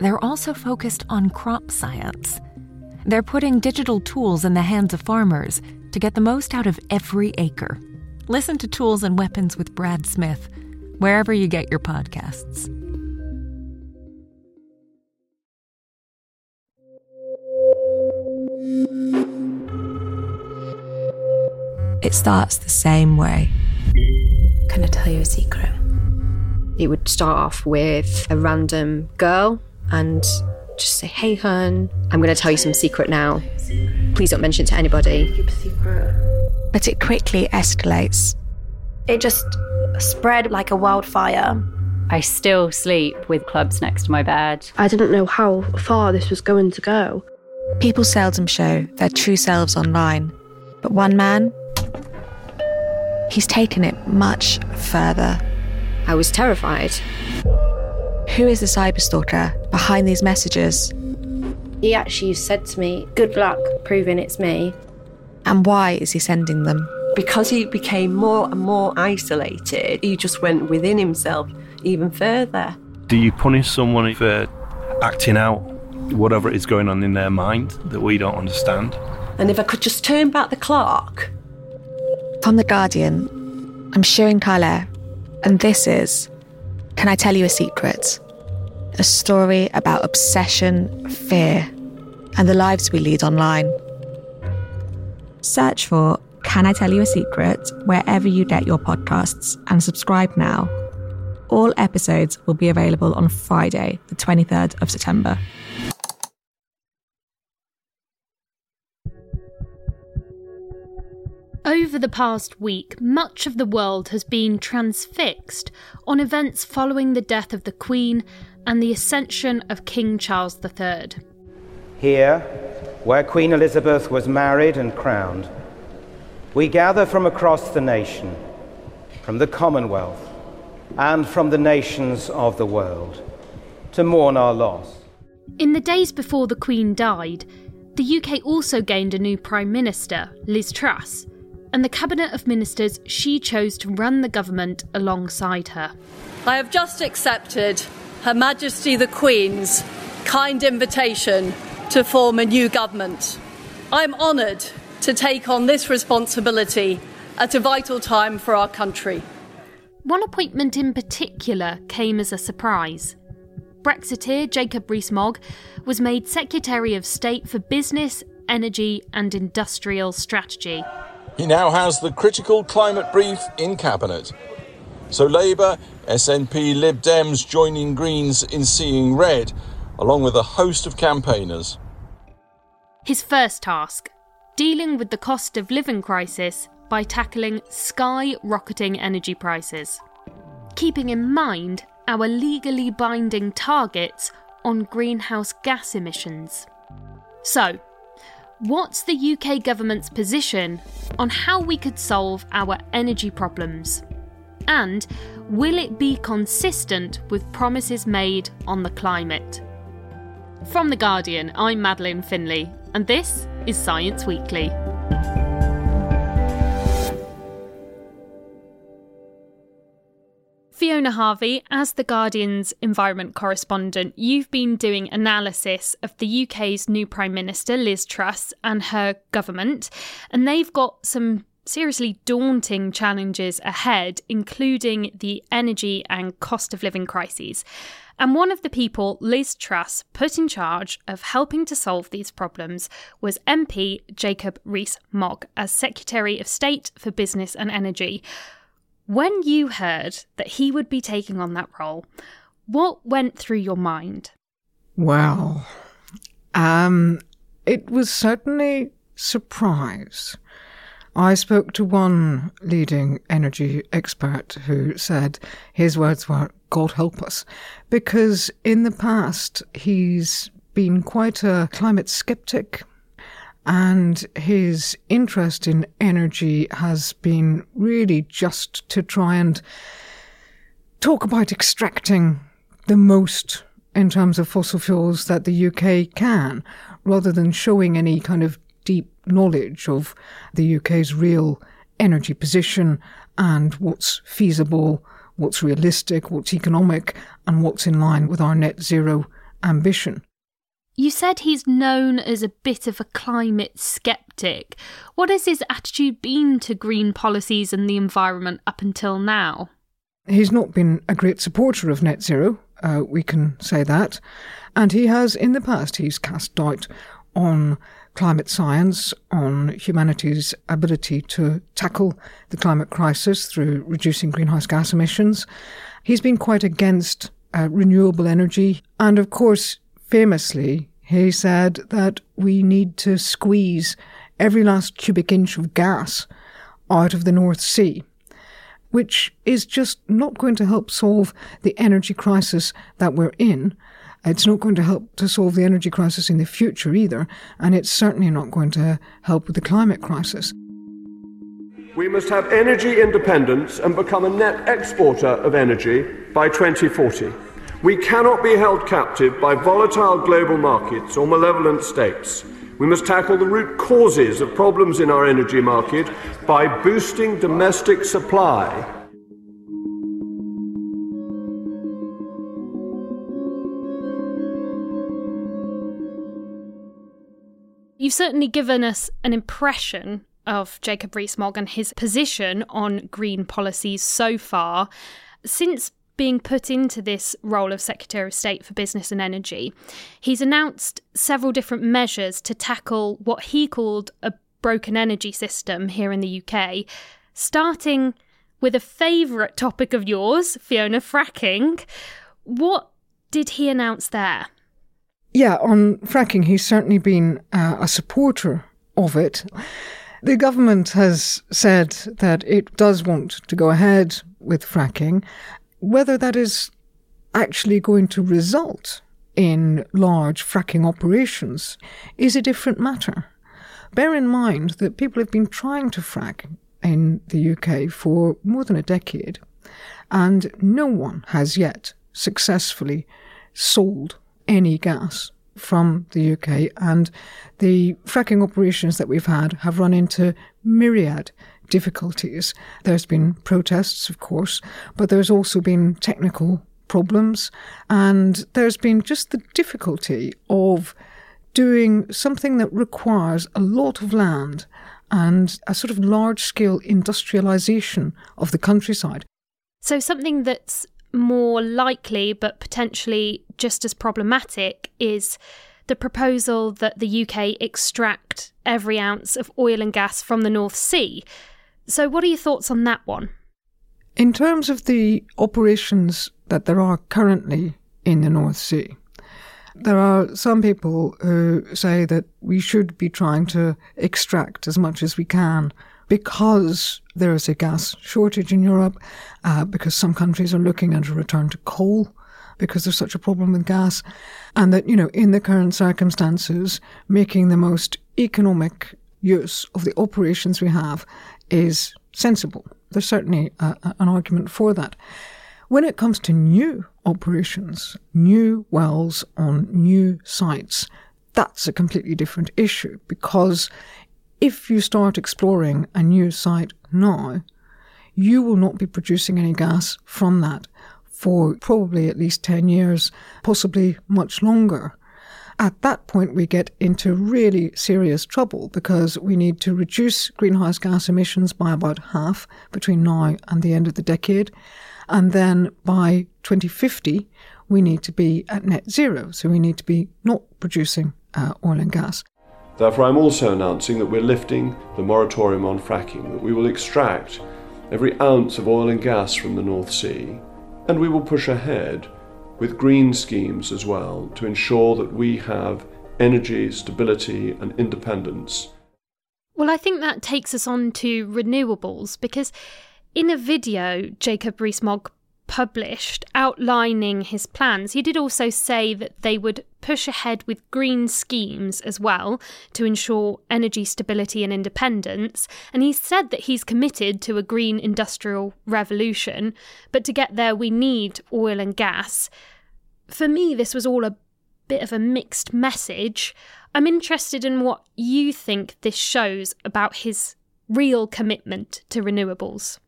they're also focused on crop science. They're putting digital tools in the hands of farmers to get the most out of every acre. Listen to Tools and Weapons with Brad Smith, wherever you get your podcasts. It starts the same way. Can I tell you a secret? It would start off with a random girl and just say, "Hey, hun, I'm going to tell you some secret now. Please don't mention it to anybody." But it quickly escalates. It just spread like a wildfire. I still sleep with clubs next to my bed. I didn't know how far this was going to go. People seldom show their true selves online, but one man, he's taken it much further. I was terrified. Who is the cyberstalker behind these messages? He actually said to me, "Good luck proving it's me." And why is he sending them? Because he became more and more isolated. He just went within himself even further. Do you punish someone for acting out whatever is going on in their mind that we don't understand? And if I could just turn back the clock. From The Guardian, I'm Shirin Kale. And this is Can I Tell You a Secret? A story about obsession, fear, and the lives we lead online. Search for Can I Tell You a Secret wherever you get your podcasts and subscribe now. All episodes will be available on Friday, the 23rd of September. Over the past week, much of the world has been transfixed on events following the death of the Queen and the accession of King Charles III. Here, where Queen Elizabeth was married and crowned, we gather from across the nation, from the Commonwealth, and from the nations of the world, to mourn our loss. In the days before the Queen died, the UK also gained a new Prime Minister, Liz Truss, and the Cabinet of Ministers she chose to run the government alongside her. I have just accepted Her Majesty the Queen's kind invitation to form a new government. I'm honoured to take on this responsibility at a vital time for our country. One appointment in particular came as a surprise. Brexiteer Jacob Rees-Mogg was made Secretary of State for Business, Energy and Industrial Strategy. He now has the critical climate brief in Cabinet. So Labour, SNP, Lib Dems joining Greens in seeing red, along with a host of campaigners. His first task, dealing with the cost of living crisis by tackling skyrocketing energy prices, keeping in mind our legally binding targets on greenhouse gas emissions. So, what's the UK government's position on how we could solve our energy problems? And will it be consistent with promises made on the climate? From The Guardian, I'm Madeline Finley, and this is Science Weekly. Fiona Harvey, as The Guardian's environment correspondent, you've been doing analysis of the UK's new Prime Minister, Liz Truss, and her government, and they've got some seriously daunting challenges ahead, including the energy and cost of living crises. And one of the people Liz Truss put in charge of helping to solve these problems was MP Jacob Rees-Mogg as Secretary of State for Business and Energy. When you heard that he would be taking on that role, what went through your mind? Well, it was certainly surprise. I spoke to one leading energy expert who said his words were, God help us, because in the past he's been quite a climate sceptic and his interest in energy has been really just to try and talk about extracting the most in terms of fossil fuels that the UK can, rather than showing any kind of deep knowledge of the UK's real energy position and what's feasible, what's realistic, what's economic, and what's in line with our net zero ambition. You said he's known as a bit of a climate sceptic. What has his attitude been to green policies and the environment up until now? He's not been a great supporter of net zero, we can say that. And he has in the past, he's cast doubt on climate science, on humanity's ability to tackle the climate crisis through reducing greenhouse gas emissions. He's been quite against renewable energy. And of course, famously, he said that we need to squeeze every last cubic inch of gas out of the North Sea, which is just not going to help solve the energy crisis that we're in. It's not going to help to solve the energy crisis in the future either, and it's certainly not going to help with the climate crisis. We must have energy independence and become a net exporter of energy by 2040. We cannot be held captive by volatile global markets or malevolent states. We must tackle the root causes of problems in our energy market by boosting domestic supply. You've certainly given us an impression of Jacob Rees-Mogg and his position on green policies so far. Since being put into this role of Secretary of State for Business and Energy, he's announced several different measures to tackle what he called a broken energy system here in the UK, starting with a favourite topic of yours, Fiona, fracking. What did he announce there? Yeah, on fracking, he's certainly been a supporter of it. The government has said that it does want to go ahead with fracking. Whether that is actually going to result in large fracking operations is a different matter. Bear in mind that people have been trying to frack in the UK for more than a decade, and no one has yet successfully sold any gas from the UK, and the fracking operations that we've had have run into myriad difficulties. There's been protests, of course, but there's also been technical problems, and there's been just the difficulty of doing something that requires a lot of land and a sort of large-scale industrialisation of the countryside. So something that's more likely, but potentially just as problematic, is the proposal that the UK extract every ounce of oil and gas from the North Sea. So what are your thoughts on that one? In terms of the operations that there are currently in the North Sea, there are some people who say that we should be trying to extract as much as we can because there is a gas shortage in Europe, because some countries are looking at a return to coal because there's such a problem with gas, and that, you know, in the current circumstances, making the most economic use of the operations we have is sensible. There's certainly an argument for that. When it comes to new operations, new wells on new sites, that's a completely different issue, because if you start exploring a new site now, you will not be producing any gas from that for probably at least 10 years, possibly much longer. At that point, we get into really serious trouble because we need to reduce greenhouse gas emissions by about half between now and the end of the decade. And then by 2050, we need to be at net zero. So we need to be not producing oil and gas. Therefore, I'm also announcing that we're lifting the moratorium on fracking, that we will extract every ounce of oil and gas from the North Sea, and we will push ahead with green schemes as well to ensure that we have energy, stability and independence. Well, I think that takes us on to renewables, because in a video Jacob Rees-Mogg published outlining his plans, he did also say that they would push ahead with green schemes as well to ensure energy stability and independence. And he said that he's committed to a green industrial revolution, but to get there we need oil and gas. For me, this was all a bit of a mixed message. I'm interested in what you think this shows about his real commitment to renewables.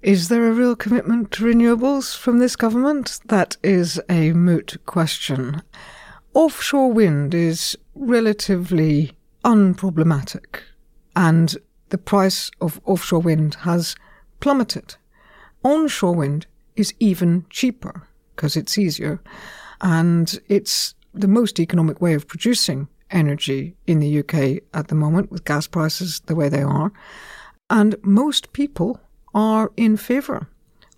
Is there a real commitment to renewables from this government? That is a moot question. Offshore wind is relatively unproblematic, and the price of offshore wind has plummeted. Onshore wind is even cheaper because it's easier, and it's the most economic way of producing energy in the UK at the moment, with gas prices the way they are. And most people are in favour.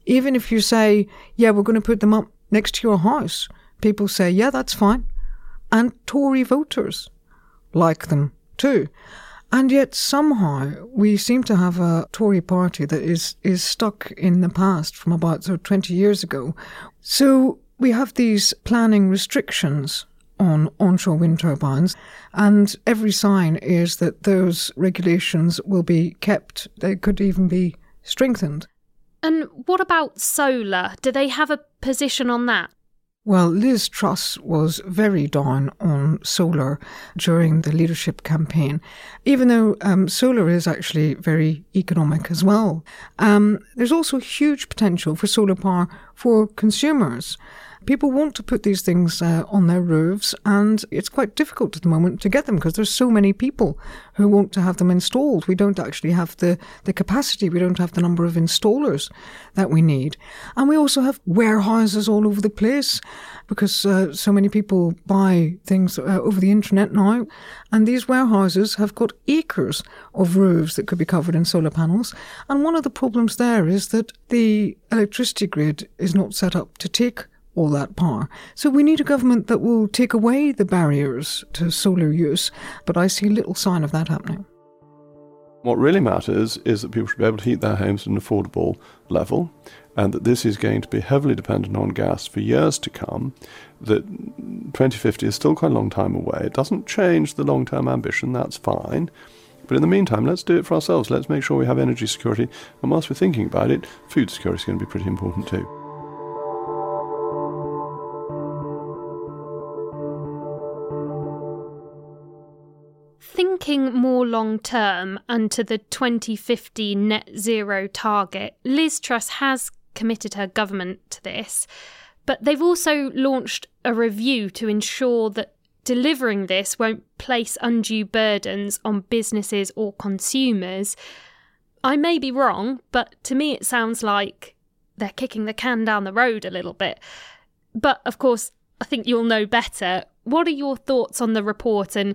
Even if you say, yeah, we're going to put them up next to your house, people say, yeah, that's fine. And Tory voters like them too. And yet somehow we seem to have a Tory party that is stuck in the past from about 20 years ago. So we have these planning restrictions on onshore wind turbines, and every sign is that those regulations will be kept. They could even be strengthened. And what about solar? Do they have a position on that? Well, Liz Truss was very down on solar during the leadership campaign, even though solar is actually very economic as well. There's also huge potential for solar power for consumers. People want to put these things on their roofs, and it's quite difficult at the moment to get them because there's so many people who want to have them installed. We don't actually have the capacity. We don't have the number of installers that we need. And we also have warehouses all over the place because so many people buy things over the internet now. And these warehouses have got acres of roofs that could be covered in solar panels. And one of the problems there is that the electricity grid is not set up to take all that power. So we need a government that will take away the barriers to solar use, but I see little sign of that happening. What really matters is that people should be able to heat their homes at an affordable level, and that this is going to be heavily dependent on gas for years to come, that 2050 is still quite a long time away. It doesn't change the long-term ambition, that's fine. But in the meantime, let's do it for ourselves. Let's make sure we have energy security. And whilst we're thinking about it, food security is going to be pretty important too. Thinking more long term and to the 2050 net zero target, Liz Truss has committed her government to this, but they've also launched a review to ensure that delivering this won't place undue burdens on businesses or consumers. I may be wrong, but to me it sounds like they're kicking the can down the road a little bit. But of course, I think you'll know better. What are your thoughts on the report and,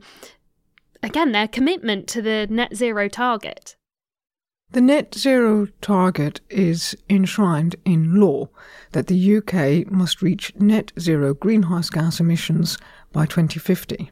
again, their commitment to the net zero target? The net zero target is enshrined in law that the UK must reach net zero greenhouse gas emissions by 2050.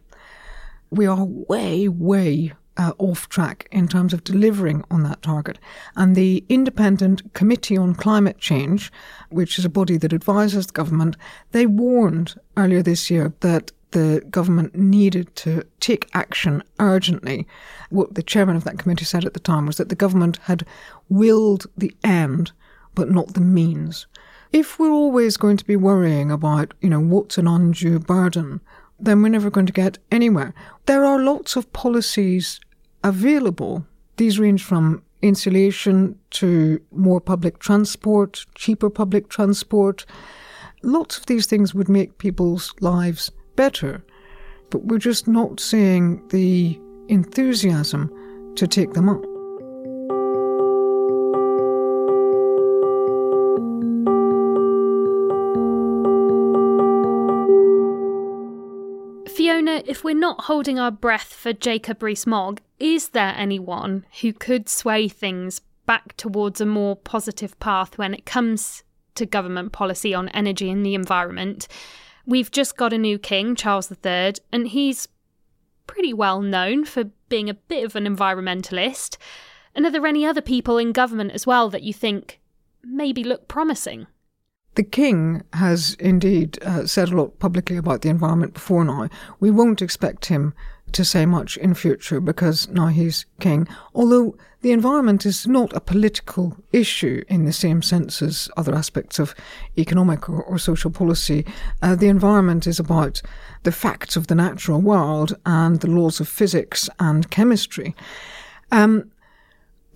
We are way off track in terms of delivering on that target. And the Independent Committee on Climate Change, which is a body that advises the government, they warned earlier this year that the government needed to take action urgently. What the chairman of that committee said at the time was that the government had willed the end, but not the means. If we're always going to be worrying about, what's an undue burden, then we're never going to get anywhere. There are lots of policies available. These range from insulation to more public transport, cheaper public transport. Lots of these things would make people's lives better, but we're just not seeing the enthusiasm to take them up. Fiona, if we're not holding our breath for Jacob Rees-Mogg, is there anyone who could sway things back towards a more positive path when it comes to government policy on energy and the environment? We've just got a new king, Charles III, and he's pretty well known for being a bit of an environmentalist. And are there any other people in government as well that you think maybe look promising? The king has indeed said a lot publicly about the environment before now. We won't expect him to say much in future because now he's king. Although the environment is not a political issue in the same sense as other aspects of economic or social policy. The environment is about the facts of the natural world and the laws of physics and chemistry. I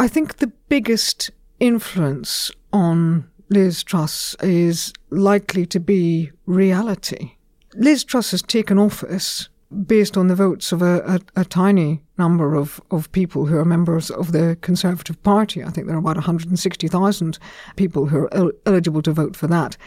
think the biggest influence on Liz Truss is likely to be reality. Liz Truss has taken office based on the votes of a tiny number of people who are members of the Conservative Party. I think there are about 160,000 people who are eligible to vote for that.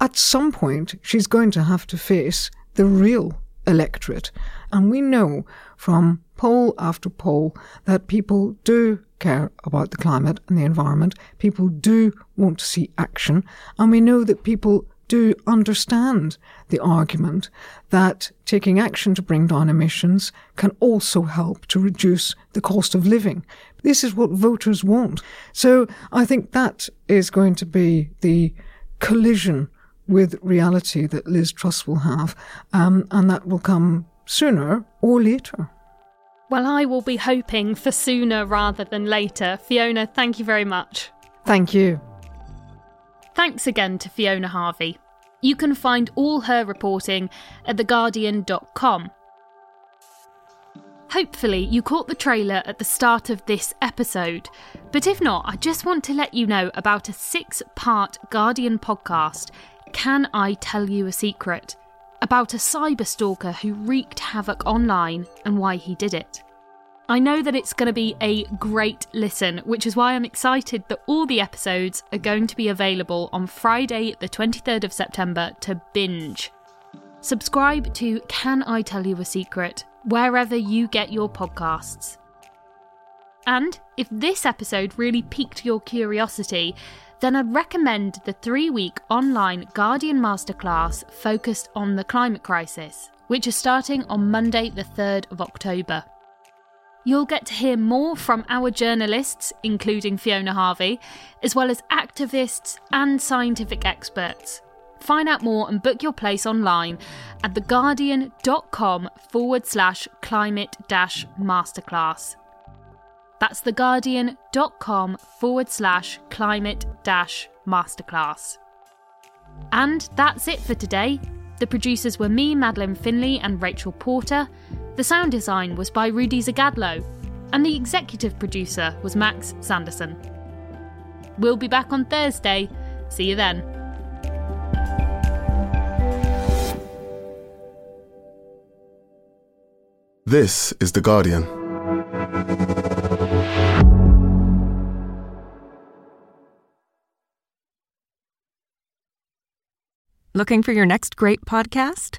At some point, she's going to have to face the real electorate. And we know from poll after poll that people do care about the climate and the environment. People do want to see action. And we know that people do understand the argument that taking action to bring down emissions can also help to reduce the cost of living. This is what voters want. So I think that is going to be the collision with reality that Liz Truss will have, and that will come sooner or later. Well, I will be hoping for sooner rather than later. Fiona, thank you very much. Thank you. Thanks again to Fiona Harvey. You can find all her reporting at theguardian.com. Hopefully you caught the trailer at the start of this episode, but if not, I just want to let you know about a 6-part Guardian podcast, Can I Tell You a Secret?, about a cyberstalker who wreaked havoc online and why he did it. I know that it's going to be a great listen, which is why I'm excited that all the episodes are going to be available on Friday, the 23rd of September, to binge. Subscribe to Can I Tell You a Secret wherever you get your podcasts. And if this episode really piqued your curiosity, then I'd recommend the 3-week online Guardian Masterclass focused on the climate crisis, which is starting on Monday, the 3rd of October. You'll get to hear more from our journalists, including Fiona Harvey, as well as activists and scientific experts. Find out more and book your place online at theguardian.com/climate-masterclass. That's theguardian.com/climate-masterclass. And that's it for today. The producers were me, Madeline Finley, and Rachel Porter. The sound design was by Rudy Zagadlo, and the executive producer was Max Sanderson. We'll be back on Thursday. See you then. This is The Guardian. Looking for your next great podcast?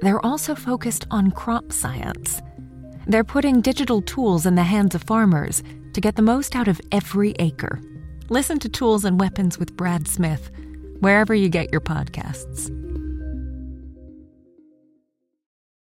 they're also focused on crop science. They're putting digital tools in the hands of farmers to get the most out of every acre. Listen to Tools and Weapons with Brad Smith, wherever you get your podcasts.